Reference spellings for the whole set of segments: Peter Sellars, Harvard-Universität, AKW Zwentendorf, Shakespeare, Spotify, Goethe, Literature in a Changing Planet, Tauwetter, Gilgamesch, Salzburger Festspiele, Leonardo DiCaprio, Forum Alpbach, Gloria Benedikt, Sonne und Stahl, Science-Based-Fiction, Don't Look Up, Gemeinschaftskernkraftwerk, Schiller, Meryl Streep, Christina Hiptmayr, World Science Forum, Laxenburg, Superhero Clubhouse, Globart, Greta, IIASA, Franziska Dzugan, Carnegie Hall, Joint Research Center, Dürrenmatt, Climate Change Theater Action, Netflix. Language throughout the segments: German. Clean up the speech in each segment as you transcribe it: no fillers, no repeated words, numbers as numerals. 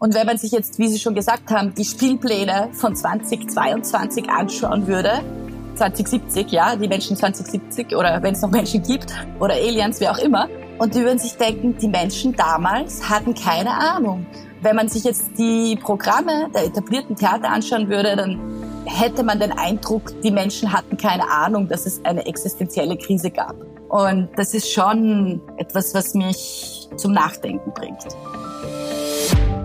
Und wenn man sich jetzt, wie Sie schon gesagt haben, die Spielpläne von 2022 anschauen würde, 2070, ja, die Menschen 2070 oder wenn es noch Menschen gibt oder Aliens, wie auch immer. Und die würden sich denken, die Menschen damals hatten keine Ahnung. Wenn man sich jetzt die Programme der etablierten Theater anschauen würde, dann hätte man den Eindruck, die Menschen hatten keine Ahnung, dass es eine existenzielle Krise gab. Und das ist schon etwas, was mich zum Nachdenken bringt.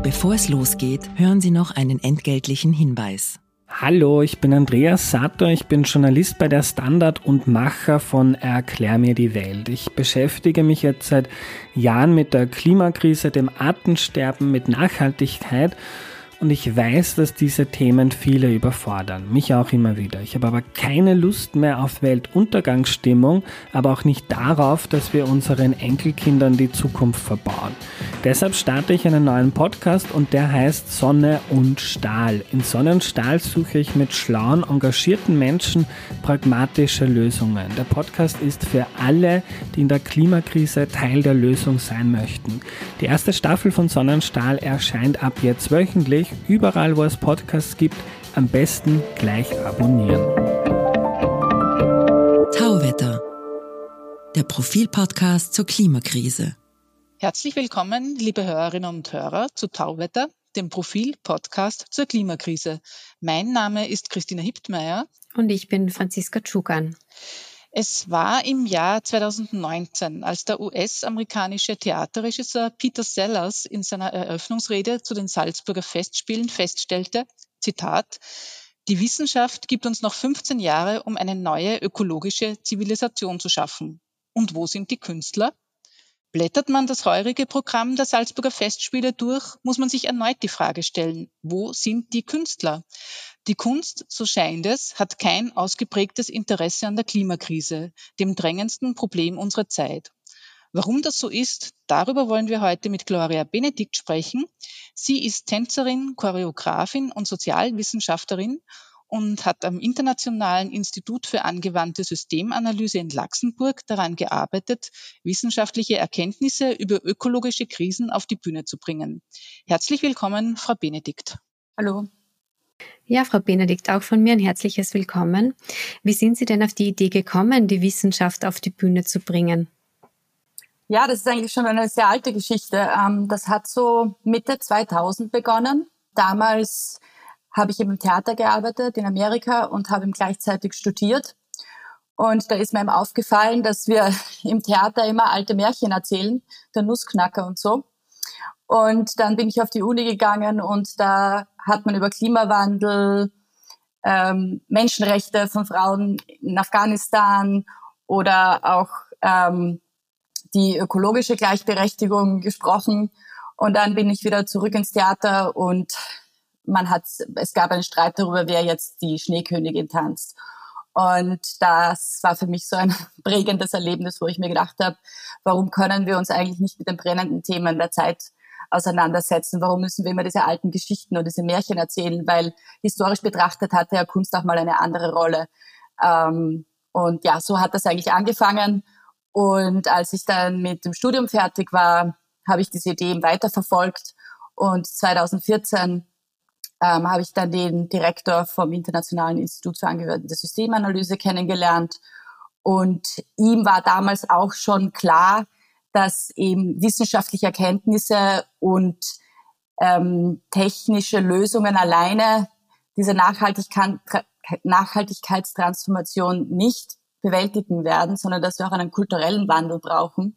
Bevor es losgeht, hören Sie noch einen entgeltlichen Hinweis. Hallo, ich bin Andreas Sator, ich bin Journalist bei der Standard und Macher von Erklär mir die Welt. Ich beschäftige mich jetzt seit Jahren mit der Klimakrise, dem Artensterben, mit Nachhaltigkeit und ich weiß, dass diese Themen viele überfordern, mich auch immer wieder. Ich habe aber keine Lust mehr auf Weltuntergangsstimmung, aber auch nicht darauf, dass wir unseren Enkelkindern die Zukunft verbauen. Deshalb starte ich einen neuen Podcast und der heißt Sonne und Stahl. In Sonne und Stahl suche ich mit schlauen, engagierten Menschen pragmatische Lösungen. Der Podcast ist für alle, die in der Klimakrise Teil der Lösung sein möchten. Die erste Staffel von Sonne und Stahl erscheint ab jetzt wöchentlich, überall wo es Podcasts gibt. Am besten gleich abonnieren. Tauwetter, der Profilpodcast zur Klimakrise. Herzlich willkommen, liebe Hörerinnen und Hörer, zu Tauwetter, dem Profil-Podcast zur Klimakrise. Mein Name ist Christina Hiptmayr. Und ich bin Franziska Dzugan. Es war im Jahr 2019, als der US-amerikanische Theaterregisseur Peter Sellars in seiner Eröffnungsrede zu den Salzburger Festspielen feststellte, Zitat, die Wissenschaft gibt uns noch 15 Jahre, um eine neue ökologische Zivilisation zu schaffen. Und wo sind die Künstler? Blättert man das heurige Programm der Salzburger Festspiele durch, muss man sich erneut die Frage stellen, wo sind die Künstler? Die Kunst, so scheint es, hat kein ausgeprägtes Interesse an der Klimakrise, dem drängendsten Problem unserer Zeit. Warum das so ist, darüber wollen wir heute mit Gloria Benedikt sprechen. Sie ist Tänzerin, Choreografin und Sozialwissenschaftlerin und hat am Internationalen Institut für angewandte Systemanalyse in Laxenburg daran gearbeitet, wissenschaftliche Erkenntnisse über ökologische Krisen auf die Bühne zu bringen. Herzlich willkommen, Frau Benedikt. Hallo. Ja, Frau Benedikt, auch von mir ein herzliches Willkommen. Wie sind Sie denn auf die Idee gekommen, die Wissenschaft auf die Bühne zu bringen? Ja, das ist eigentlich schon eine sehr alte Geschichte. Das hat so Mitte 2000 begonnen. Damals habe ich eben im Theater gearbeitet in Amerika und habe eben gleichzeitig studiert. Und da ist mir eben aufgefallen, dass wir im Theater immer alte Märchen erzählen, der Nussknacker und so. Und dann bin ich auf die Uni gegangen und da hat man über Klimawandel, Menschenrechte von Frauen in Afghanistan oder auch die ökologische Gleichberechtigung gesprochen. Und dann bin ich wieder zurück ins Theater und es gab einen Streit darüber, wer jetzt die Schneekönigin tanzt. Und das war für mich so ein prägendes Erlebnis, wo ich mir gedacht habe, warum können wir uns eigentlich nicht mit den brennenden Themen der Zeit auseinandersetzen? Warum müssen wir immer diese alten Geschichten und diese Märchen erzählen? Weil historisch betrachtet hatte ja Kunst auch mal eine andere Rolle. Und ja, so hat das eigentlich angefangen. Und als ich dann mit dem Studium fertig war, habe ich diese Idee weiterverfolgt. Und 2014 habe ich dann den Direktor vom Internationalen Institut für angewandte Systemanalyse kennengelernt. Und ihm war damals auch schon klar, dass eben wissenschaftliche Erkenntnisse und technische Lösungen alleine diese Nachhaltigkeitstransformation nicht bewältigen werden, sondern dass wir auch einen kulturellen Wandel brauchen,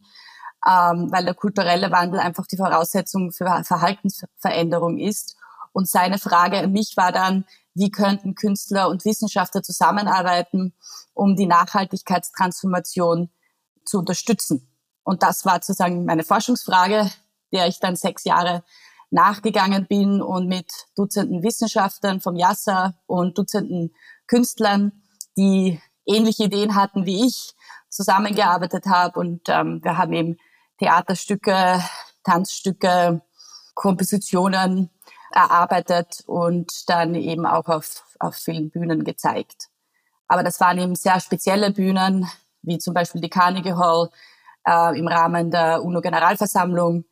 weil der kulturelle Wandel einfach die Voraussetzung für Verhaltensveränderung ist. Und seine Frage an mich war dann, wie könnten Künstler und Wissenschaftler zusammenarbeiten, um die Nachhaltigkeitstransformation zu unterstützen. Und das war sozusagen meine Forschungsfrage, der ich dann 6 Jahre nachgegangen bin und mit Dutzenden Wissenschaftlern vom IIASA und Dutzenden Künstlern, die ähnliche Ideen hatten wie ich, zusammengearbeitet habe. Und wir haben eben Theaterstücke, Tanzstücke, Kompositionen erarbeitet und dann eben auch auf vielen Bühnen gezeigt. Aber das waren eben sehr spezielle Bühnen, wie zum Beispiel die Carnegie Hall im Rahmen der UNO-Generalversammlung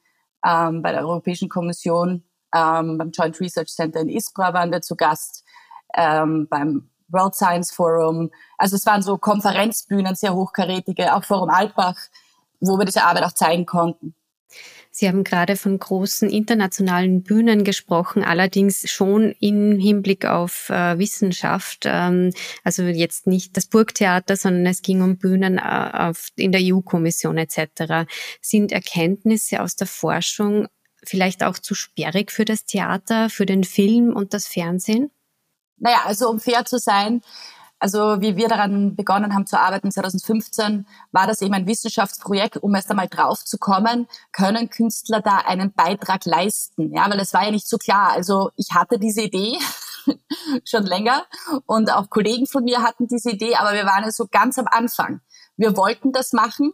bei der Europäischen Kommission, beim Joint Research Center in Ispra waren wir zu Gast, beim World Science Forum. Also es waren so Konferenzbühnen, sehr hochkarätige, auch Forum Alpbach, wo wir diese Arbeit auch zeigen konnten. Sie haben gerade von großen internationalen Bühnen gesprochen, allerdings schon im Hinblick auf Wissenschaft. Also jetzt nicht das Burgtheater, sondern es ging um Bühnen in der EU-Kommission etc. Sind Erkenntnisse aus der Forschung vielleicht auch zu sperrig für das Theater, für den Film und das Fernsehen? Naja, also um fair zu sein, also wie wir daran begonnen haben zu arbeiten 2015, war das eben ein Wissenschaftsprojekt, um erst einmal drauf zu kommen, können Künstler da einen Beitrag leisten? Ja, weil es war ja nicht so klar. Also ich hatte diese Idee schon länger und auch Kollegen von mir hatten diese Idee, aber wir waren ja so ganz am Anfang. Wir wollten das machen,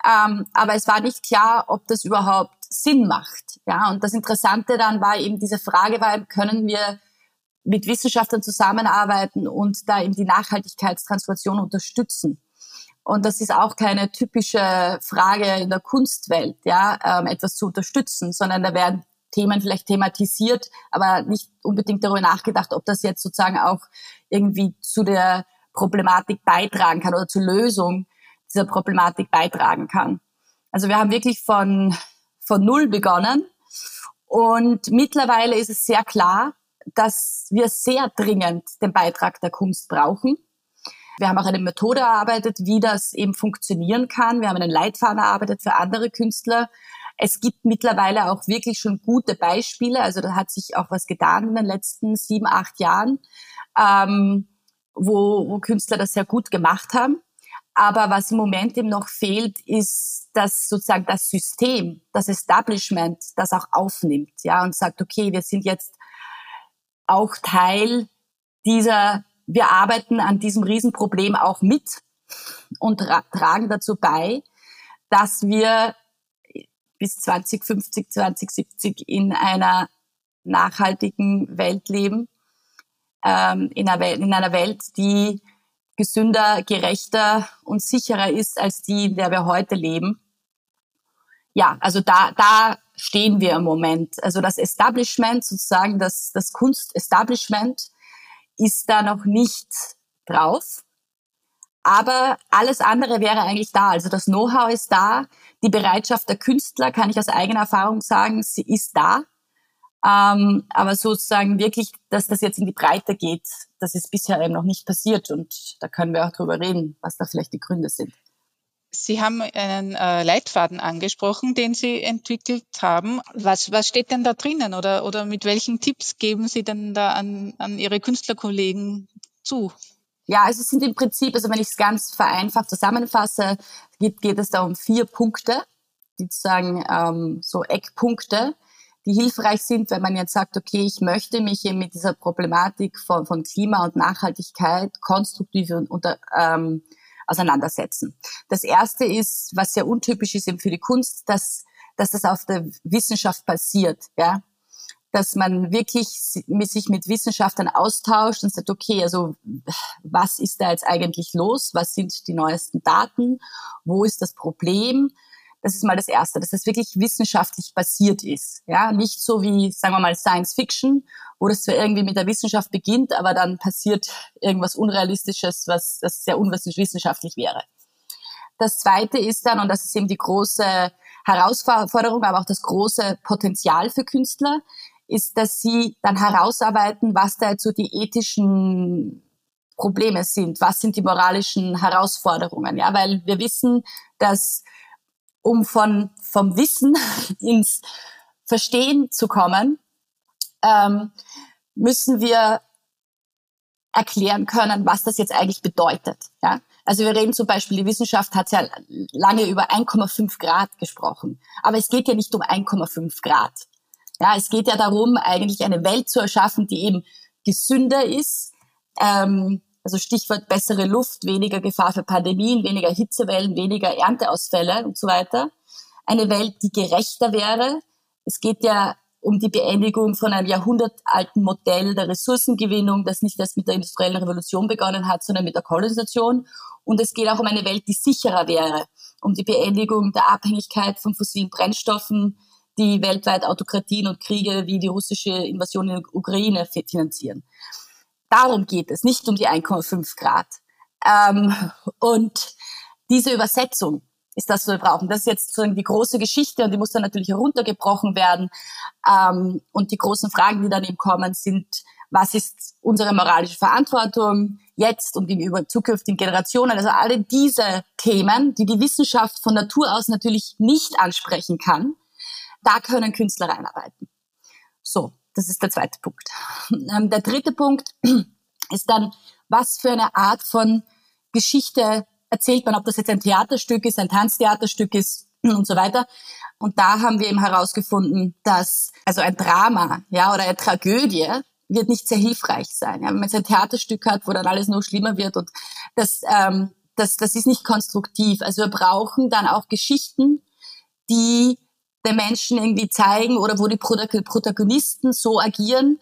aber es war nicht klar, ob das überhaupt Sinn macht. Ja, und das Interessante dann war eben diese Frage, können wir mit Wissenschaftlern zusammenarbeiten und da eben die Nachhaltigkeitstransformation unterstützen. Und das ist auch keine typische Frage in der Kunstwelt, ja, etwas zu unterstützen, sondern da werden Themen vielleicht thematisiert, aber nicht unbedingt darüber nachgedacht, ob das jetzt sozusagen auch irgendwie zu der Problematik beitragen kann oder zur Lösung dieser Problematik beitragen kann. Also wir haben wirklich von Null begonnen und mittlerweile ist es sehr klar, dass wir sehr dringend den Beitrag der Kunst brauchen. Wir haben auch eine Methode erarbeitet, wie das eben funktionieren kann. Wir haben einen Leitfaden erarbeitet für andere Künstler. Es gibt mittlerweile auch wirklich schon gute Beispiele. Also da hat sich auch was getan in den letzten 7, 8 Jahren, wo Künstler das sehr gut gemacht haben. Aber was im Moment eben noch fehlt, ist, dass sozusagen das System, das Establishment, das auch aufnimmt, ja, und sagt, okay, wir sind jetzt auch Teil wir arbeiten an diesem Riesenproblem auch mit und tragen dazu bei, dass wir bis 2050, 2070 in einer nachhaltigen Welt leben, in einer Welt, die gesünder, gerechter und sicherer ist als die, in der wir heute leben. Ja, also da stehen wir im Moment. Also das Establishment, sozusagen das Kunst-Establishment ist da noch nicht drauf. Aber alles andere wäre eigentlich da. Also das Know-how ist da. Die Bereitschaft der Künstler, kann ich aus eigener Erfahrung sagen, sie ist da. Aber sozusagen wirklich, dass das jetzt in die Breite geht, das ist bisher eben noch nicht passiert. Und da können wir auch drüber reden, was da vielleicht die Gründe sind. Sie haben einen Leitfaden angesprochen, den Sie entwickelt haben. Was steht denn da drinnen oder mit welchen Tipps geben Sie denn da an Ihre Künstlerkollegen zu? Ja, also es sind im Prinzip, also wenn ich es ganz vereinfacht zusammenfasse, geht es da um 4 Punkte, die sozusagen so Eckpunkte, die hilfreich sind, wenn man jetzt sagt, okay, ich möchte mich eben mit dieser Problematik von Klima und Nachhaltigkeit konstruktiv auseinandersetzen. Das erste ist, was sehr untypisch ist eben für die Kunst, dass das auf der Wissenschaft basiert, ja. Dass man wirklich sich mit Wissenschaftlern austauscht und sagt, okay, also, was ist da jetzt eigentlich los? Was sind die neuesten Daten? Wo ist das Problem? Das ist mal das Erste, dass das wirklich wissenschaftlich basiert ist, ja. Nicht so wie, sagen wir mal, Science-Fiction, wo das zwar irgendwie mit der Wissenschaft beginnt, aber dann passiert irgendwas Unrealistisches, das sehr unwissenschaftlich wäre. Das Zweite ist dann, und das ist eben die große Herausforderung, aber auch das große Potenzial für Künstler, ist, dass sie dann herausarbeiten, was da jetzt so die ethischen Probleme sind, was sind die moralischen Herausforderungen, ja, weil wir wissen, dass um vom Wissen ins Verstehen zu kommen, müssen wir erklären können, was das jetzt eigentlich bedeutet. Ja? Also wir reden zum Beispiel, die Wissenschaft hat ja lange über 1,5 Grad gesprochen. Aber es geht ja nicht um 1,5 Grad. Ja, es geht ja darum, eigentlich eine Welt zu erschaffen, die eben gesünder ist. Also Stichwort bessere Luft, weniger Gefahr für Pandemien, weniger Hitzewellen, weniger Ernteausfälle und so weiter. Eine Welt, die gerechter wäre. Es geht ja um die Beendigung von einem jahrhundertalten Modell der Ressourcengewinnung, das nicht erst mit der industriellen Revolution begonnen hat, sondern mit der Kolonisation. Und es geht auch um eine Welt, die sicherer wäre, um die Beendigung der Abhängigkeit von fossilen Brennstoffen, die weltweit Autokratien und Kriege wie die russische Invasion in der Ukraine finanzieren. Darum geht es, nicht um die 1,5 Grad. Und diese Übersetzung ist das, was wir brauchen. Das ist jetzt sozusagen die große Geschichte und die muss dann natürlich heruntergebrochen werden. Und die großen Fragen, die dann eben kommen, sind, was ist unsere moralische Verantwortung jetzt und gegenüber zukünftigen Generationen? Also alle diese Themen, die die Wissenschaft von Natur aus natürlich nicht ansprechen kann, da können Künstler reinarbeiten. So, das ist der zweite Punkt. Der dritte Punkt ist dann, was für eine Art von Geschichte erzählt man, ob das jetzt ein Theaterstück ist, ein Tanztheaterstück ist und so weiter. Und da haben wir eben herausgefunden, dass also ein Drama, ja, oder eine Tragödie wird nicht sehr hilfreich sein. Ja, wenn man jetzt ein Theaterstück hat, wo dann alles noch schlimmer wird und das ist nicht konstruktiv. Also wir brauchen dann auch Geschichten, die den Menschen irgendwie zeigen oder wo die Protagonisten so agieren,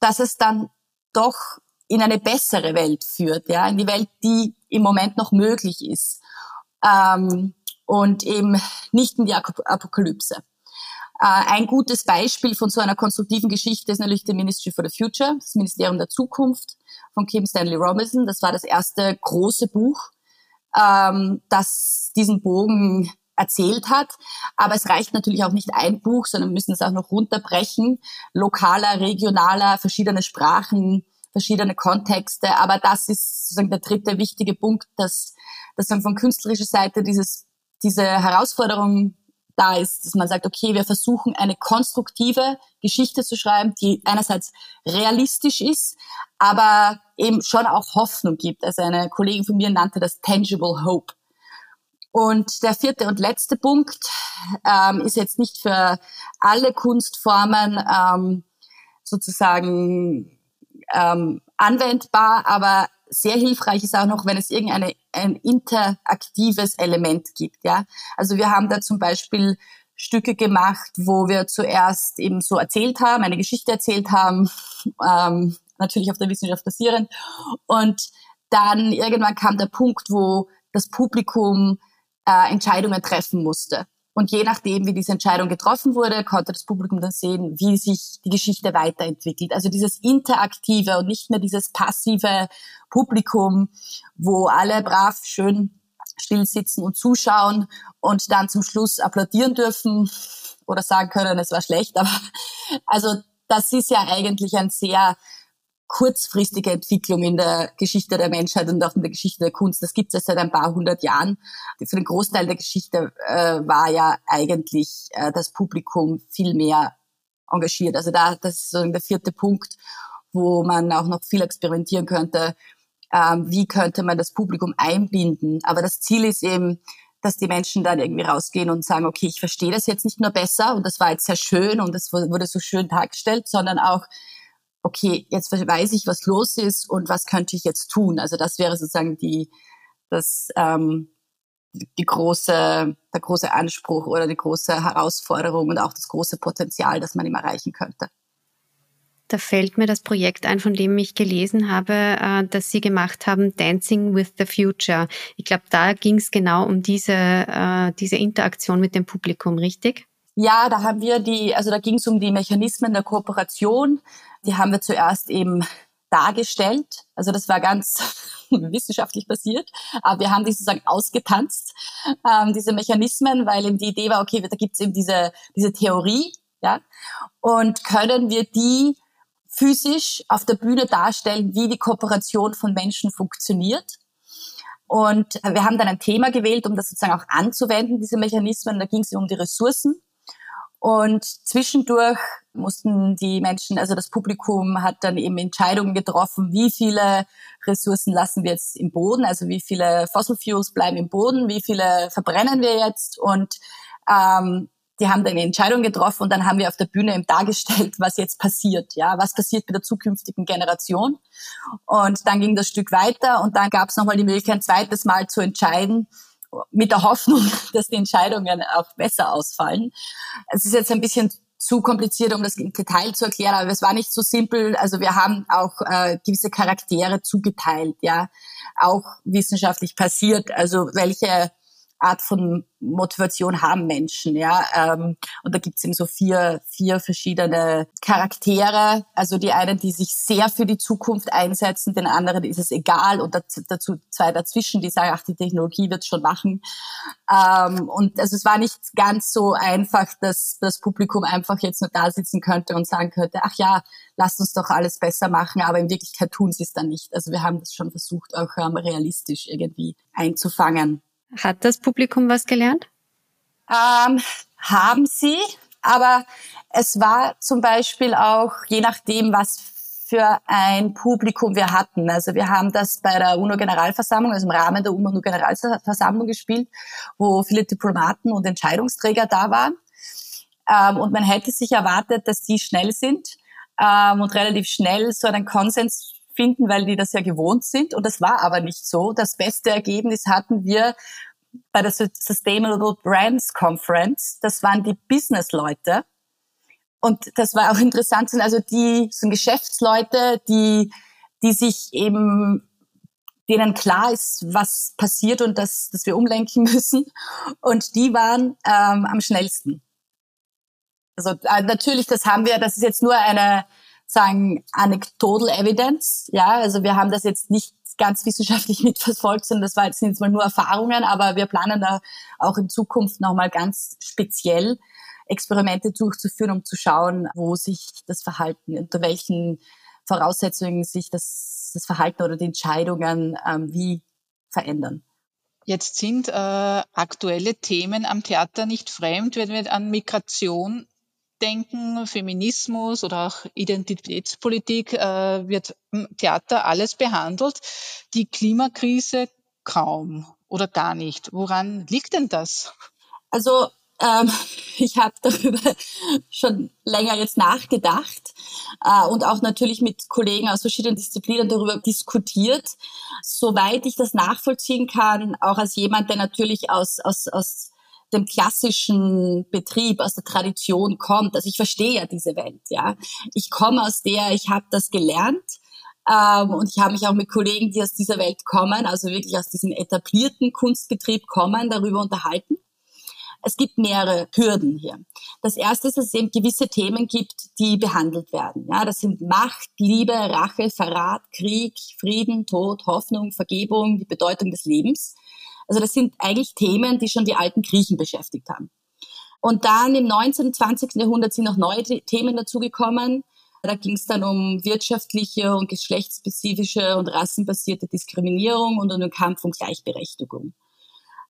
dass es dann doch in eine bessere Welt führt, ja, in die Welt, die im Moment noch möglich ist, und eben nicht in die Apokalypse. Ein gutes Beispiel von so einer konstruktiven Geschichte ist natürlich The Ministry for the Future, das Ministerium der Zukunft von Kim Stanley Robinson. Das war das erste große Buch, das diesen Bogen erzählt hat. Aber es reicht natürlich auch nicht ein Buch, sondern wir müssen es auch noch runterbrechen, lokaler, regionaler, verschiedene Sprachen, verschiedene Kontexte. Aber das ist sozusagen der dritte wichtige Punkt, dass man von künstlerischer Seite diese Herausforderung da ist, dass man sagt, okay, wir versuchen eine konstruktive Geschichte zu schreiben, die einerseits realistisch ist, aber eben schon auch Hoffnung gibt. Also eine Kollegin von mir nannte das Tangible Hope. Und der vierte und letzte Punkt ist jetzt nicht für alle Kunstformen sozusagen anwendbar, aber sehr hilfreich ist auch noch, wenn es ein interaktives Element gibt, ja. Also wir haben da zum Beispiel Stücke gemacht, wo wir zuerst eben so erzählt haben, eine Geschichte erzählt haben, natürlich auf der Wissenschaft basierend. Und dann irgendwann kam der Punkt, wo das Publikum Entscheidungen treffen musste. Und je nachdem, wie diese Entscheidung getroffen wurde, konnte das Publikum dann sehen, wie sich die Geschichte weiterentwickelt. Also dieses Interaktive und nicht mehr dieses passive Publikum, wo alle brav schön still sitzen und zuschauen und dann zum Schluss applaudieren dürfen oder sagen können, es war schlecht. Aber also das ist ja eigentlich eine sehr kurzfristige Entwicklung in der Geschichte der Menschheit und auch in der Geschichte der Kunst. Das gibt es ja seit ein paar hundert Jahren. Für den Großteil der Geschichte war ja eigentlich das Publikum viel mehr engagiert. Also das ist so der vierte Punkt, wo man auch noch viel experimentieren könnte. Wie könnte man das Publikum einbinden? Aber das Ziel ist eben, dass die Menschen dann irgendwie rausgehen und sagen, okay, ich verstehe das jetzt nicht nur besser und das war jetzt sehr schön und das wurde so schön dargestellt, sondern auch, okay, jetzt weiß ich, was los ist und was könnte ich jetzt tun? Also das wäre sozusagen der große Anspruch oder die große Herausforderung und auch das große Potenzial, das man ihm erreichen könnte. Da fällt mir das Projekt ein, von dem ich gelesen habe, das Sie gemacht haben, Dancing with the Future. Ich glaube, da ging es genau um diese Interaktion mit dem Publikum, richtig? Ja, da haben wir da ging es um die Mechanismen der Kooperation. Die haben wir zuerst eben dargestellt. Also das war ganz wissenschaftlich basiert. Aber wir haben die sozusagen ausgetanzt, diese Mechanismen, weil eben die Idee war, okay, da gibt's eben diese Theorie, ja. Und können wir die physisch auf der Bühne darstellen, wie die Kooperation von Menschen funktioniert? Und wir haben dann ein Thema gewählt, um das sozusagen auch anzuwenden, diese Mechanismen. Da ging es um die Ressourcen. Und zwischendurch mussten die Menschen, also das Publikum hat dann eben Entscheidungen getroffen, wie viele Ressourcen lassen wir jetzt im Boden, also wie viele Fossil Fuels bleiben im Boden, wie viele verbrennen wir jetzt. Und die haben dann eine Entscheidung getroffen und dann haben wir auf der Bühne eben dargestellt, was jetzt passiert, ja, was passiert mit der zukünftigen Generation. Und dann ging das Stück weiter und dann gab es nochmal die Möglichkeit, ein zweites Mal zu entscheiden, mit der Hoffnung, dass die Entscheidungen auch besser ausfallen. Es ist jetzt ein bisschen zu kompliziert, um das im Detail zu erklären, aber es war nicht so simpel. Also wir haben auch gewisse Charaktere zugeteilt, ja, auch wissenschaftlich passiert. Also welche Art von Motivation haben Menschen, ja. Und da gibt's eben so vier verschiedene Charaktere. Also die einen, die sich sehr für die Zukunft einsetzen, den anderen ist es egal und dazu zwei dazwischen, die sagen, ach, die Technologie wird's schon machen. Und also es war nicht ganz so einfach, dass das Publikum einfach jetzt nur da sitzen könnte und sagen könnte, ach ja, lasst uns doch alles besser machen, aber in Wirklichkeit tun sie es dann nicht. Also wir haben das schon versucht, auch realistisch irgendwie einzufangen. Hat das Publikum was gelernt? Haben sie, aber es war zum Beispiel auch, je nachdem, was für ein Publikum wir hatten. Also wir haben das bei der UNO-Generalversammlung, also im Rahmen der UNO-Generalversammlung gespielt, wo viele Diplomaten und Entscheidungsträger da waren. Und man hätte sich erwartet, dass die schnell sind und relativ schnell so einen Konsens finden, weil die das ja gewohnt sind. Und das war aber nicht so. Das beste Ergebnis hatten wir bei der Sustainable Brands Conference. Das waren die Business-Leute. Und das war auch interessant. Also die sind Geschäftsleute, die sich eben, denen klar ist, was passiert und dass wir umlenken müssen. Und die waren am schnellsten. Also natürlich, das ist jetzt nur eine, sagen, anecdotal evidence, ja, also wir haben das jetzt nicht ganz wissenschaftlich mitverfolgt, sondern das sind jetzt mal nur Erfahrungen, aber wir planen da auch in Zukunft nochmal ganz speziell Experimente durchzuführen, um zu schauen, wo sich das Verhalten, unter welchen Voraussetzungen sich das Verhalten oder die Entscheidungen wie verändern. Jetzt sind aktuelle Themen am Theater nicht fremd, wenn wir an Migration denken, Feminismus oder auch Identitätspolitik, wird im Theater alles behandelt. Die Klimakrise kaum oder gar nicht. Woran liegt denn das? Also ich habe darüber schon länger jetzt nachgedacht und auch natürlich mit Kollegen aus verschiedenen Disziplinen darüber diskutiert. Soweit ich das nachvollziehen kann, auch als jemand, der natürlich aus dem klassischen Betrieb, aus der Tradition kommt. Also ich verstehe ja diese Welt, ja. Ich komme aus der, ich habe das gelernt und ich habe mich auch mit Kollegen, die aus dieser Welt kommen, also wirklich aus diesem etablierten Kunstbetrieb kommen, darüber unterhalten. Es gibt mehrere Hürden hier. Das erste ist, dass es eben gewisse Themen gibt, die behandelt werden. Ja, das sind Macht, Liebe, Rache, Verrat, Krieg, Frieden, Tod, Hoffnung, Vergebung, die Bedeutung des Lebens. Also das sind eigentlich Themen, die schon die alten Griechen beschäftigt haben. Und dann im 19. und 20. Jahrhundert sind noch neue Themen dazugekommen. Da ging es dann um wirtschaftliche und geschlechtsspezifische und rassenbasierte Diskriminierung und um den Kampf um Gleichberechtigung.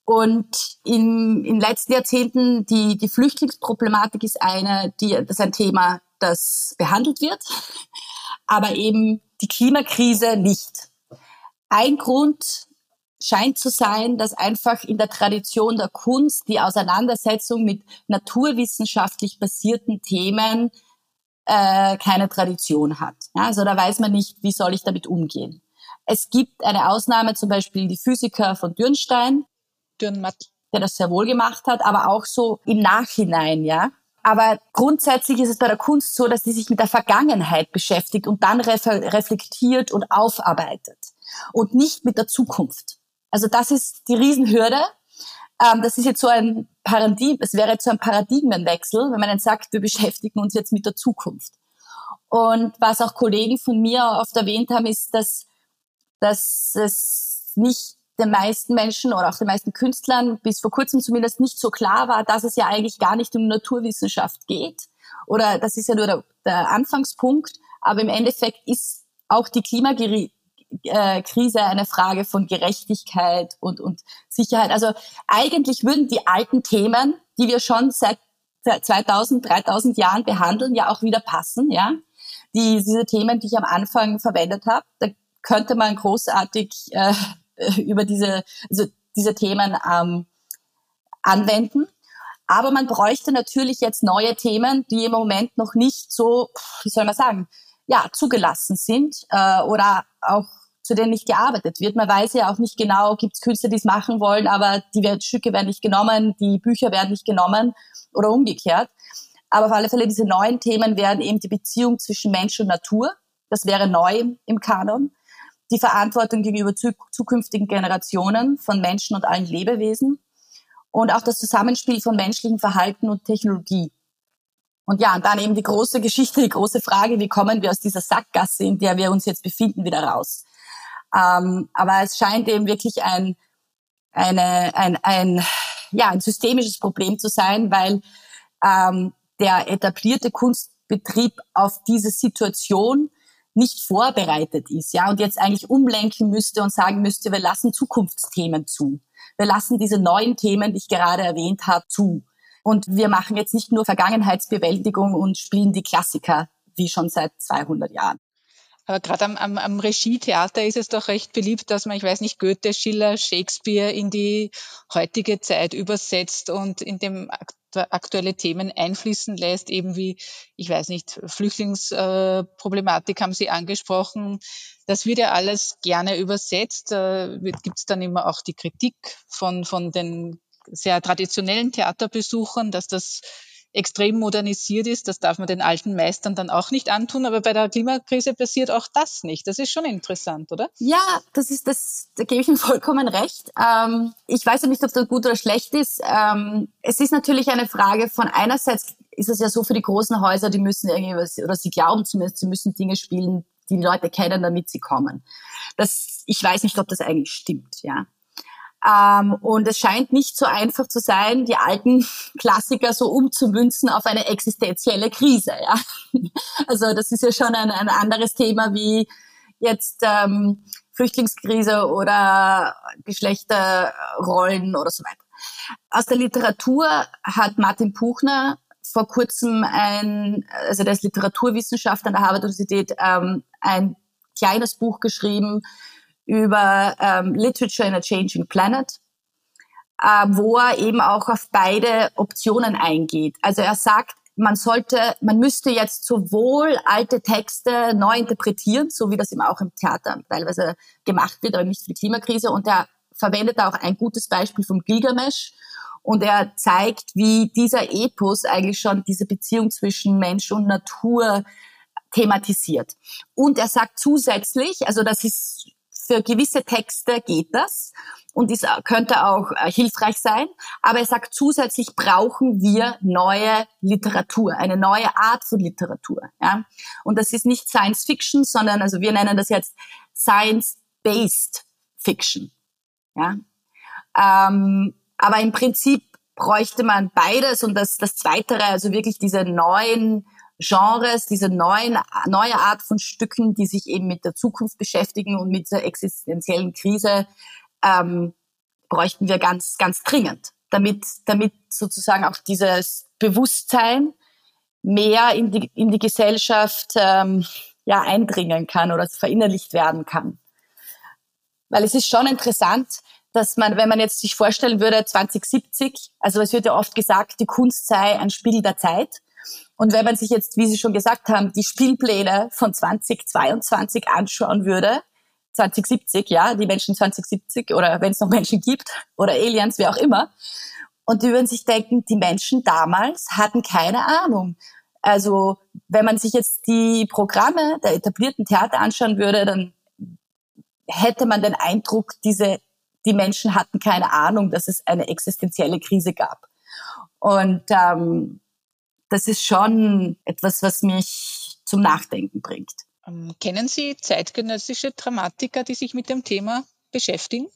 Und in den letzten Jahrzehnten, die Flüchtlingsproblematik ist das ist ein Thema, das behandelt wird, aber eben die Klimakrise nicht. Ein Grund scheint zu sein, dass einfach in der Tradition der Kunst die Auseinandersetzung mit naturwissenschaftlich basierten Themen keine Tradition hat. Ja, also da weiß man nicht, wie soll ich damit umgehen. Es gibt eine Ausnahme, zum Beispiel die Physiker von Dürrenmatt, der das sehr wohl gemacht hat, aber auch so im Nachhinein, ja. Aber grundsätzlich ist es bei der Kunst so, dass sie sich mit der Vergangenheit beschäftigt und dann reflektiert und aufarbeitet und nicht mit der Zukunft. Also das ist die Riesenhürde. Das ist jetzt so ein Paradigmenwechsel, wenn man dann sagt, wir beschäftigen uns jetzt mit der Zukunft. Und was auch Kollegen von mir oft erwähnt haben, ist, dass es nicht den meisten Menschen oder auch den meisten Künstlern bis vor kurzem zumindest nicht so klar war, dass es ja eigentlich gar nicht um Naturwissenschaft geht. Oder das ist ja nur der Anfangspunkt. Aber im Endeffekt ist auch die Klimakrise eine Frage von Gerechtigkeit und Sicherheit. Also eigentlich würden die alten Themen, die wir schon seit 2000, 3000 Jahren behandeln, ja auch wieder passen, ja. Diese Themen, die ich am Anfang verwendet habe, da könnte man großartig über diese Themen anwenden. Aber man bräuchte natürlich jetzt neue Themen, die im Moment noch nicht so, wie soll man sagen, ja, zugelassen sind oder auch zu denen nicht gearbeitet wird. Man weiß ja auch nicht genau, gibt es Künstler, die es machen wollen, aber die Stücke werden nicht genommen, die Bücher werden nicht genommen oder umgekehrt. Aber auf alle Fälle diese neuen Themen wären eben die Beziehung zwischen Mensch und Natur. Das wäre neu im Kanon. Die Verantwortung gegenüber zukünftigen Generationen von Menschen und allen Lebewesen und auch das Zusammenspiel von menschlichem Verhalten und Technologie. Und ja, und dann eben die große Geschichte, die große Frage, wie kommen wir aus dieser Sackgasse, in der wir uns jetzt befinden, wieder raus? Aber es scheint eben wirklich ein systemisches Problem zu sein, weil der etablierte Kunstbetrieb auf diese Situation nicht vorbereitet ist, ja, und jetzt eigentlich umlenken müsste und sagen müsste, wir lassen Zukunftsthemen zu. Wir lassen diese neuen Themen, die ich gerade erwähnt habe, zu. Und wir machen jetzt nicht nur Vergangenheitsbewältigung und spielen die Klassiker, wie schon seit 200 Jahren. Aber gerade am Regietheater ist es doch recht beliebt, dass man, ich weiß nicht, Goethe, Schiller, Shakespeare in die heutige Zeit übersetzt und in dem aktuelle Themen einfließen lässt, eben wie, ich weiß nicht, Flüchtlingsproblematik haben Sie angesprochen. Das wird ja alles gerne übersetzt. Gibt es dann immer auch die Kritik von den sehr traditionellen Theaterbesuchern, dass das extrem modernisiert ist, das darf man den alten Meistern dann auch nicht antun, aber bei der Klimakrise passiert auch das nicht. Das ist schon interessant, oder? Ja, da gebe ich Ihnen vollkommen recht. Ich weiß ja nicht, ob das gut oder schlecht ist. Es ist natürlich eine Frage von einerseits ist es ja so für die großen Häuser, die müssen irgendwie, oder sie glauben zumindest, sie müssen Dinge spielen, die Leute kennen, damit sie kommen. Ich weiß nicht, ob das eigentlich stimmt, ja. Und es scheint nicht so einfach zu sein, die alten Klassiker so umzumünzen auf eine existenzielle Krise. Ja? Also das ist ja schon ein anderes Thema wie jetzt Flüchtlingskrise oder Geschlechterrollen oder so weiter. Aus der Literatur hat Martin Puchner vor kurzem der ist Literaturwissenschaftler an der Harvard-Universität, ein kleines Buch geschrieben, über Literature in a Changing Planet, wo er eben auch auf beide Optionen eingeht. Also er sagt, man müsste jetzt sowohl alte Texte neu interpretieren, so wie das eben auch im Theater teilweise gemacht wird, aber nicht für die Klimakrise. Und er verwendet auch ein gutes Beispiel vom Gilgamesch. Und er zeigt, wie dieser Epos eigentlich schon diese Beziehung zwischen Mensch und Natur thematisiert. Und er sagt zusätzlich, also das ist für gewisse Texte geht das und das könnte auch hilfreich sein. Aber er sagt, zusätzlich brauchen wir neue Literatur, eine neue Art von Literatur. Ja? Und das ist nicht Science-Fiction, sondern also wir nennen das jetzt Science-Based-Fiction. Ja? Aber im Prinzip bräuchte man beides und das Zweitere, also wirklich diese neuen Genres, diese neue Art von Stücken, die sich eben mit der Zukunft beschäftigen und mit der existenziellen Krise, bräuchten wir ganz, ganz dringend, damit sozusagen auch dieses Bewusstsein mehr in die Gesellschaft eindringen kann oder verinnerlicht werden kann. Weil es ist schon interessant, dass man, wenn man jetzt sich vorstellen würde, 2070, also es wird ja oft gesagt, die Kunst sei ein Spiegel der Zeit. Und wenn man sich jetzt, wie Sie schon gesagt haben, die Spielpläne von 2022 anschauen würde, 2070, ja, die Menschen 2070 oder wenn es noch Menschen gibt oder Aliens, wie auch immer, und die würden sich denken, die Menschen damals hatten keine Ahnung. Also wenn man sich jetzt die Programme der etablierten Theater anschauen würde, dann hätte man den Eindruck, die Menschen hatten keine Ahnung, dass es eine existenzielle Krise gab. Und das ist schon etwas, was mich zum Nachdenken bringt. Kennen Sie zeitgenössische Dramatiker, die sich mit dem Thema beschäftigen?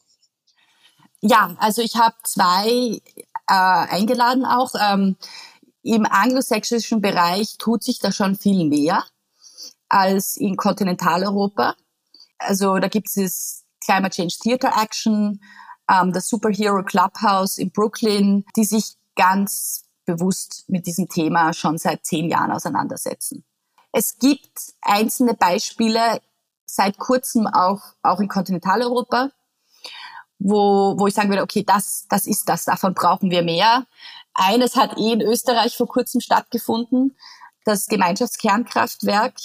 Ja, also ich habe zwei eingeladen auch. Im anglosächsischen Bereich tut sich da schon viel mehr als in Kontinentaleuropa. Also da gibt es das Climate Change Theater Action, das Superhero Clubhouse in Brooklyn, die sich ganz bewusst mit diesem Thema schon seit 10 Jahren auseinandersetzen. Es gibt einzelne Beispiele seit kurzem auch in Kontinentaleuropa, wo ich sagen würde, okay, das ist das, davon brauchen wir mehr. Eines hat in Österreich vor kurzem stattgefunden, das Gemeinschaftskernkraftwerk,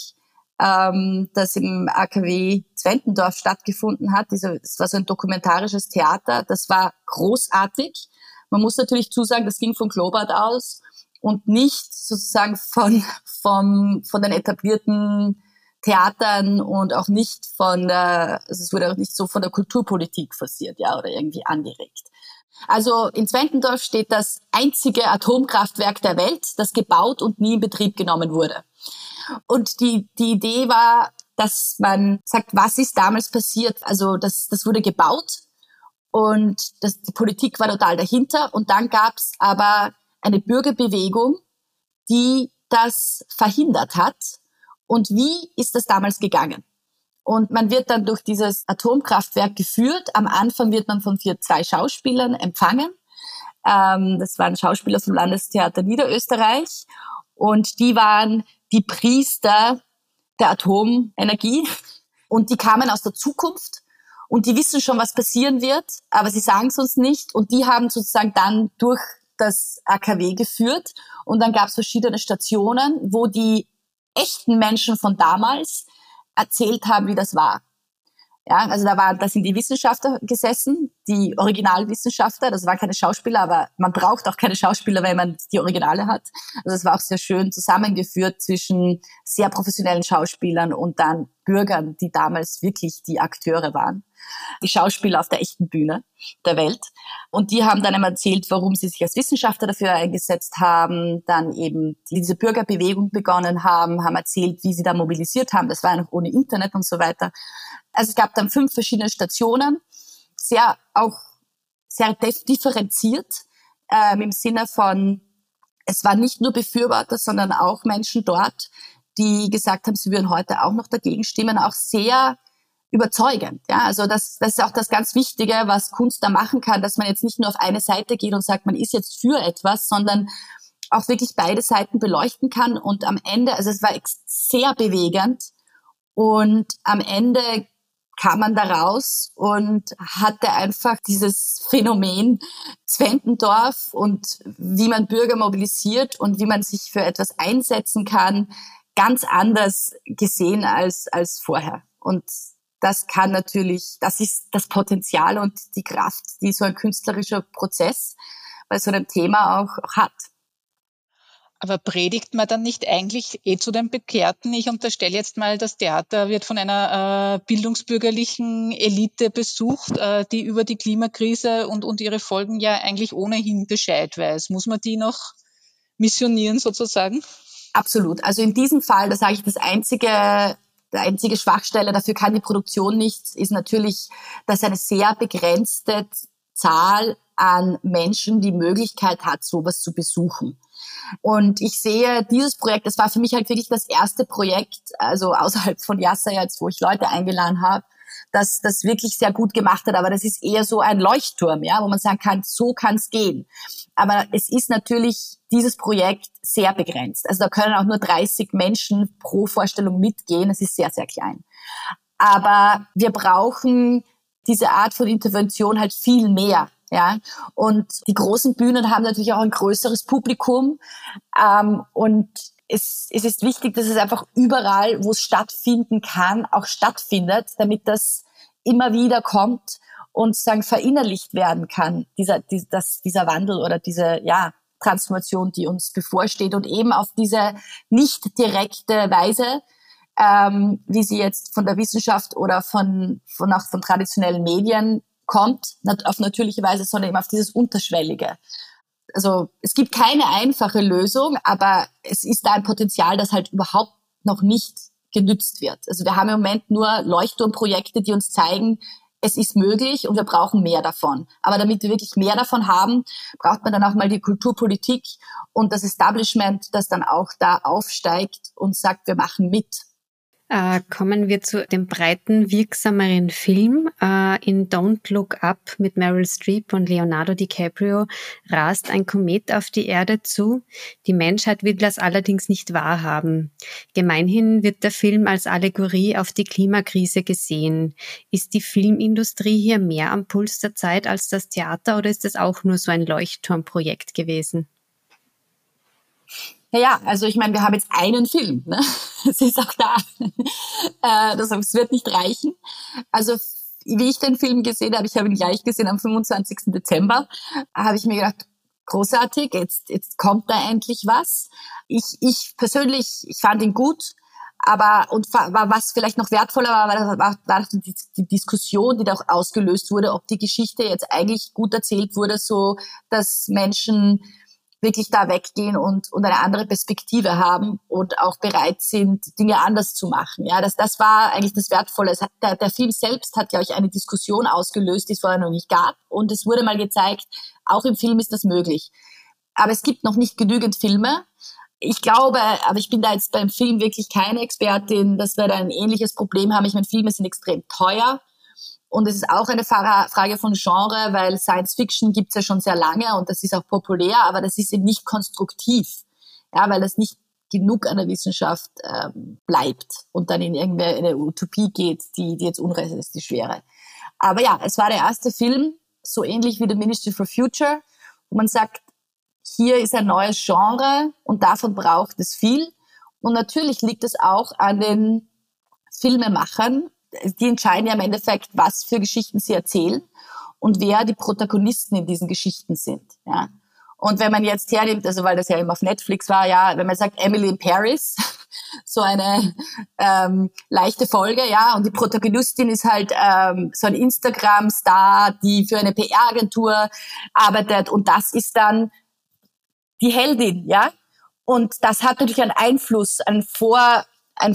das im AKW Zwentendorf stattgefunden hat. Das war so ein dokumentarisches Theater, das war großartig. Man muss natürlich zusagen, das ging von Globart aus und nicht sozusagen von den etablierten Theatern und auch nicht es wurde auch nicht so von der Kulturpolitik forciert, ja, oder irgendwie angeregt. Also in Zwentendorf steht das einzige Atomkraftwerk der Welt, das gebaut und nie in Betrieb genommen wurde. Und die Idee war, dass man sagt, was ist damals passiert? Also das wurde gebaut und die Politik war total dahinter. Und dann gab es aber eine Bürgerbewegung, die das verhindert hat. Und wie ist das damals gegangen? Und man wird dann durch dieses Atomkraftwerk geführt. Am Anfang wird man von zwei Schauspielern empfangen. Das waren Schauspieler vom Landestheater Niederösterreich. Und die waren die Priester der Atomenergie. Und die kamen aus der Zukunft. Und die wissen schon, was passieren wird. Aber sie sagen es uns nicht. Und die haben sozusagen dann durch das AKW geführt. Und dann gab es verschiedene Stationen, wo die echten Menschen von damals erzählt haben, wie das war. Ja, also da sind die Wissenschaftler gesessen, die Originalwissenschaftler, das waren keine Schauspieler, aber man braucht auch keine Schauspieler, wenn man die Originale hat. Also es war auch sehr schön zusammengeführt zwischen sehr professionellen Schauspielern und dann Bürgern, die damals wirklich die Akteure waren. Die Schauspieler auf der echten Bühne der Welt. Und die haben dann einmal erzählt, warum sie sich als Wissenschaftler dafür eingesetzt haben, dann eben diese Bürgerbewegung begonnen haben, haben erzählt, wie sie da mobilisiert haben. Das war noch ohne Internet und so weiter. Also es gab dann 5 verschiedene Stationen, sehr differenziert, im Sinne von, es waren nicht nur Befürworter, sondern auch Menschen dort, die gesagt haben, sie würden heute auch noch dagegen stimmen, auch sehr überzeugend. Ja, also das ist auch das ganz Wichtige, was Kunst da machen kann, dass man jetzt nicht nur auf eine Seite geht und sagt, man ist jetzt für etwas, sondern auch wirklich beide Seiten beleuchten kann. Und am Ende, also es war sehr bewegend und am Ende kam man da raus und hatte einfach dieses Phänomen Zwentendorf und wie man Bürger mobilisiert und wie man sich für etwas einsetzen kann, ganz anders gesehen als vorher. Und das kann natürlich, das ist das Potenzial und die Kraft, die so ein künstlerischer Prozess bei so einem Thema auch hat. Aber predigt man dann nicht eigentlich zu den Bekehrten? Ich unterstelle jetzt mal, das Theater wird von einer bildungsbürgerlichen Elite besucht, die über die Klimakrise und ihre Folgen ja eigentlich ohnehin Bescheid weiß. Muss man die noch missionieren sozusagen? Absolut. Also in diesem Fall, da sage ich, die einzige Schwachstelle, dafür kann die Produktion nichts, ist natürlich, dass eine sehr begrenzte Zahl an Menschen die Möglichkeit hat, sowas zu besuchen. Und ich sehe dieses Projekt, das war für mich halt wirklich das erste Projekt, also außerhalb von IIASA jetzt, wo ich Leute eingeladen habe, dass das wirklich sehr gut gemacht hat, aber das ist eher so ein Leuchtturm, ja, wo man sagen kann, so kann es gehen. Aber es ist natürlich dieses Projekt sehr begrenzt. Also da können auch nur 30 Menschen pro Vorstellung mitgehen. Es ist sehr, sehr klein. Aber wir brauchen diese Art von Intervention halt viel mehr. Ja, und die großen Bühnen haben natürlich auch ein größeres Publikum. Und es ist wichtig, dass es einfach überall, wo es stattfinden kann, auch stattfindet, damit das immer wieder kommt und sozusagen verinnerlicht werden kann, dieser Wandel oder diese, ja, Transformation, die uns bevorsteht und eben auf diese nicht direkte Weise, wie sie jetzt von der Wissenschaft oder von traditionellen Medien kommt, nicht auf natürliche Weise, sondern eben auf dieses Unterschwellige. Also es gibt keine einfache Lösung, aber es ist da ein Potenzial, das halt überhaupt noch nicht genützt wird. Also wir haben im Moment nur Leuchtturmprojekte, die uns zeigen, es ist möglich und wir brauchen mehr davon. Aber damit wir wirklich mehr davon haben, braucht man dann auch mal die Kulturpolitik und das Establishment, das dann auch da aufsteigt und sagt, wir machen mit. Kommen wir zu dem breiten, wirksameren Film. In Don't Look Up mit Meryl Streep und Leonardo DiCaprio rast ein Komet auf die Erde zu. Die Menschheit will das allerdings nicht wahrhaben. Gemeinhin wird der Film als Allegorie auf die Klimakrise gesehen. Ist die Filmindustrie hier mehr am Puls der Zeit als das Theater oder ist das auch nur so ein Leuchtturmprojekt gewesen? Ja, also ich meine, wir haben jetzt einen Film, ne? Es ist auch da. Das wird nicht reichen. Also wie ich den Film gesehen habe, ich habe ihn gleich gesehen am 25. Dezember, habe ich mir gedacht, großartig, jetzt kommt da endlich was. Ich persönlich, ich fand ihn gut, Aber was vielleicht noch wertvoller war die Diskussion, die da auch ausgelöst wurde, ob die Geschichte jetzt eigentlich gut erzählt wurde, so dass Menschen wirklich da weggehen und eine andere Perspektive haben und auch bereit sind, Dinge anders zu machen. Ja, das war eigentlich das Wertvolle. Der Film selbst hat, glaube ich, eine Diskussion ausgelöst, die es vorher noch nicht gab. Und es wurde mal gezeigt, auch im Film ist das möglich. Aber es gibt noch nicht genügend Filme. Ich glaube, aber ich bin da jetzt beim Film wirklich keine Expertin, dass wir da ein ähnliches Problem haben. Ich meine, Filme sind extrem teuer. Und es ist auch eine Frage von Genre, weil Science-Fiction gibt's ja schon sehr lange und das ist auch populär, aber das ist eben nicht konstruktiv, ja, weil das nicht genug an der Wissenschaft bleibt und dann in irgendeine Utopie geht, die jetzt unrealistisch wäre. Aber ja, es war der erste Film, so ähnlich wie The Ministry for Future, wo man sagt, hier ist ein neues Genre und davon braucht es viel. Und natürlich liegt es auch an den Filmemachern, die entscheiden ja im Endeffekt, was für Geschichten sie erzählen und wer die Protagonisten in diesen Geschichten sind. Ja. Und wenn man jetzt hernimmt, also weil das ja eben auf Netflix war, ja, wenn man sagt Emily in Paris, so eine leichte Folge, ja, und die Protagonistin ist halt so ein Instagram-Star, die für eine PR-Agentur arbeitet und das ist dann die Heldin, ja. Und das hat natürlich einen Einfluss, ein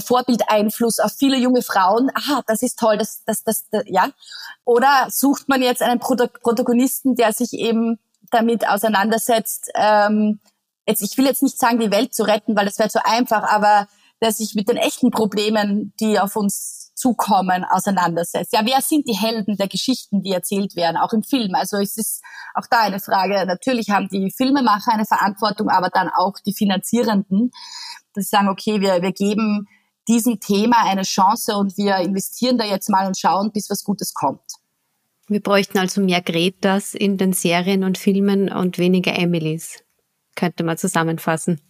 Vorbildeinfluss auf viele junge Frauen. Aha, das ist toll, das, ja. Oder sucht man jetzt einen Protagonisten, der sich eben damit auseinandersetzt, ich will jetzt nicht sagen, die Welt zu retten, weil das wäre zu einfach, aber der sich mit den echten Problemen, die auf uns zukommen, auseinandersetzt. Ja, wer sind die Helden der Geschichten, die erzählt werden, auch im Film? Also es ist auch da eine Frage. Natürlich haben die Filmemacher eine Verantwortung, aber dann auch die Finanzierenden, dass sie sagen, okay, wir geben diesem Thema eine Chance und wir investieren da jetzt mal und schauen, bis was Gutes kommt. Wir bräuchten also mehr Gretas in den Serien und Filmen und weniger Emilys, könnte man zusammenfassen.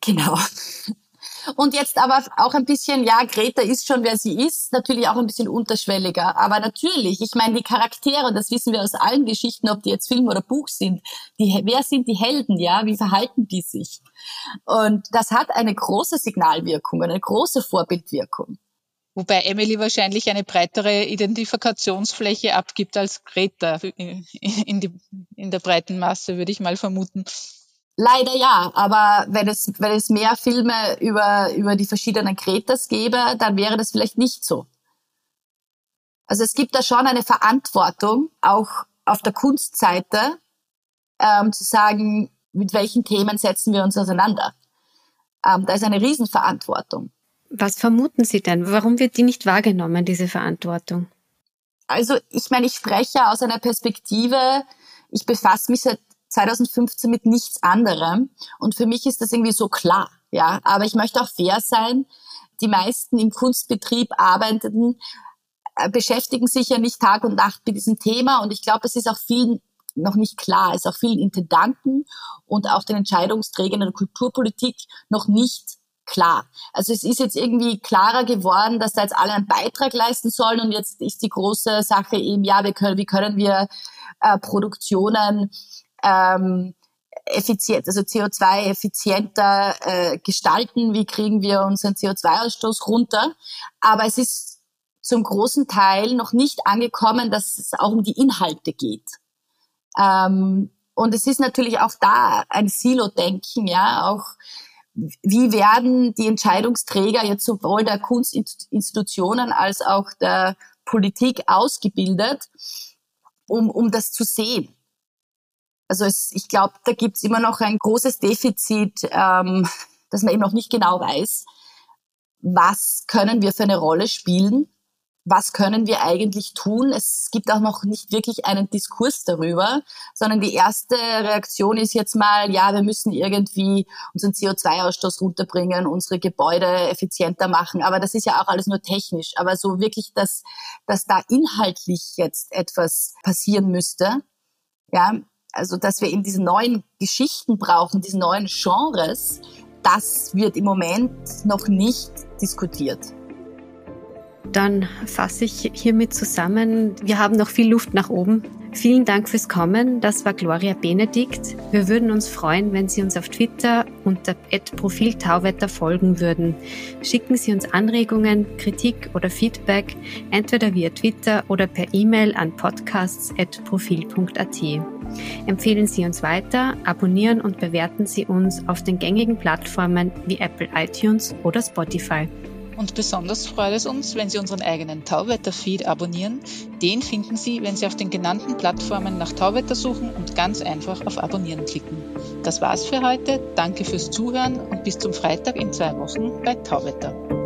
Genau. Und jetzt aber auch ein bisschen, ja, Greta ist schon, wer sie ist, natürlich auch ein bisschen unterschwelliger. Aber natürlich, ich meine, die Charaktere, und das wissen wir aus allen Geschichten, ob die jetzt Film oder Buch sind, wer sind die Helden, ja, wie verhalten die sich? Und das hat eine große Signalwirkung, eine große Vorbildwirkung. Wobei Emily wahrscheinlich eine breitere Identifikationsfläche abgibt als Greta in der breiten Masse, würde ich mal vermuten. Leider ja, aber wenn es mehr Filme über die verschiedenen Gretas gäbe, dann wäre das vielleicht nicht so. Also es gibt da schon eine Verantwortung, auch auf der Kunstseite, zu sagen, mit welchen Themen setzen wir uns auseinander. Da ist eine Riesenverantwortung. Was vermuten Sie denn? Warum wird die nicht wahrgenommen, diese Verantwortung? Also ich meine, ich spreche aus einer Perspektive, ich befasse mich seit 2015 mit nichts anderem. Und für mich ist das irgendwie so klar, ja. Aber ich möchte auch fair sein. Die meisten im Kunstbetrieb Arbeitenden beschäftigen sich ja nicht Tag und Nacht mit diesem Thema. Und ich glaube, es ist auch vielen noch nicht klar, es ist auch vielen Intendanten und auch den Entscheidungsträgern der Kulturpolitik noch nicht klar. Also es ist jetzt irgendwie klarer geworden, dass da jetzt alle einen Beitrag leisten sollen. Und jetzt ist die große Sache eben, ja, wie können wir Produktionen effizient, also CO2-effizienter gestalten, wie kriegen wir unseren CO2-Ausstoß runter. Aber es ist zum großen Teil noch nicht angekommen, dass es auch um die Inhalte geht. Und es ist natürlich auch da ein Silo-Denken, ja, auch wie werden die Entscheidungsträger jetzt sowohl der Kunstinstitutionen als auch der Politik ausgebildet, um das zu sehen. Also ich glaube, da gibt's immer noch ein großes Defizit, dass man eben noch nicht genau weiß, was können wir für eine Rolle spielen, was können wir eigentlich tun. Es gibt auch noch nicht wirklich einen Diskurs darüber, sondern die erste Reaktion ist jetzt mal, ja, wir müssen irgendwie unseren CO2-Ausstoß runterbringen, unsere Gebäude effizienter machen. Aber das ist ja auch alles nur technisch. Aber so wirklich, dass da inhaltlich jetzt etwas passieren müsste, ja. Also, dass wir eben diese neuen Geschichten brauchen, diese neuen Genres, das wird im Moment noch nicht diskutiert. Dann fasse ich hiermit zusammen, wir haben noch viel Luft nach oben Vielen Dank fürs Kommen. Das war Gloria Benedikt. Wir würden uns freuen, wenn Sie uns auf Twitter unter @profil_Tauwetter folgen würden. Schicken Sie uns Anregungen, Kritik oder Feedback, entweder via Twitter oder per E-Mail an podcasts@profil.at. Empfehlen Sie uns weiter, abonnieren und bewerten Sie uns auf den gängigen Plattformen wie Apple iTunes oder Spotify. Und besonders freut es uns, wenn Sie unseren eigenen Tauwetter-Feed abonnieren. Den finden Sie, wenn Sie auf den genannten Plattformen nach Tauwetter suchen und ganz einfach auf Abonnieren klicken. Das war's für heute. Danke fürs Zuhören und bis zum Freitag in 2 Wochen bei Tauwetter.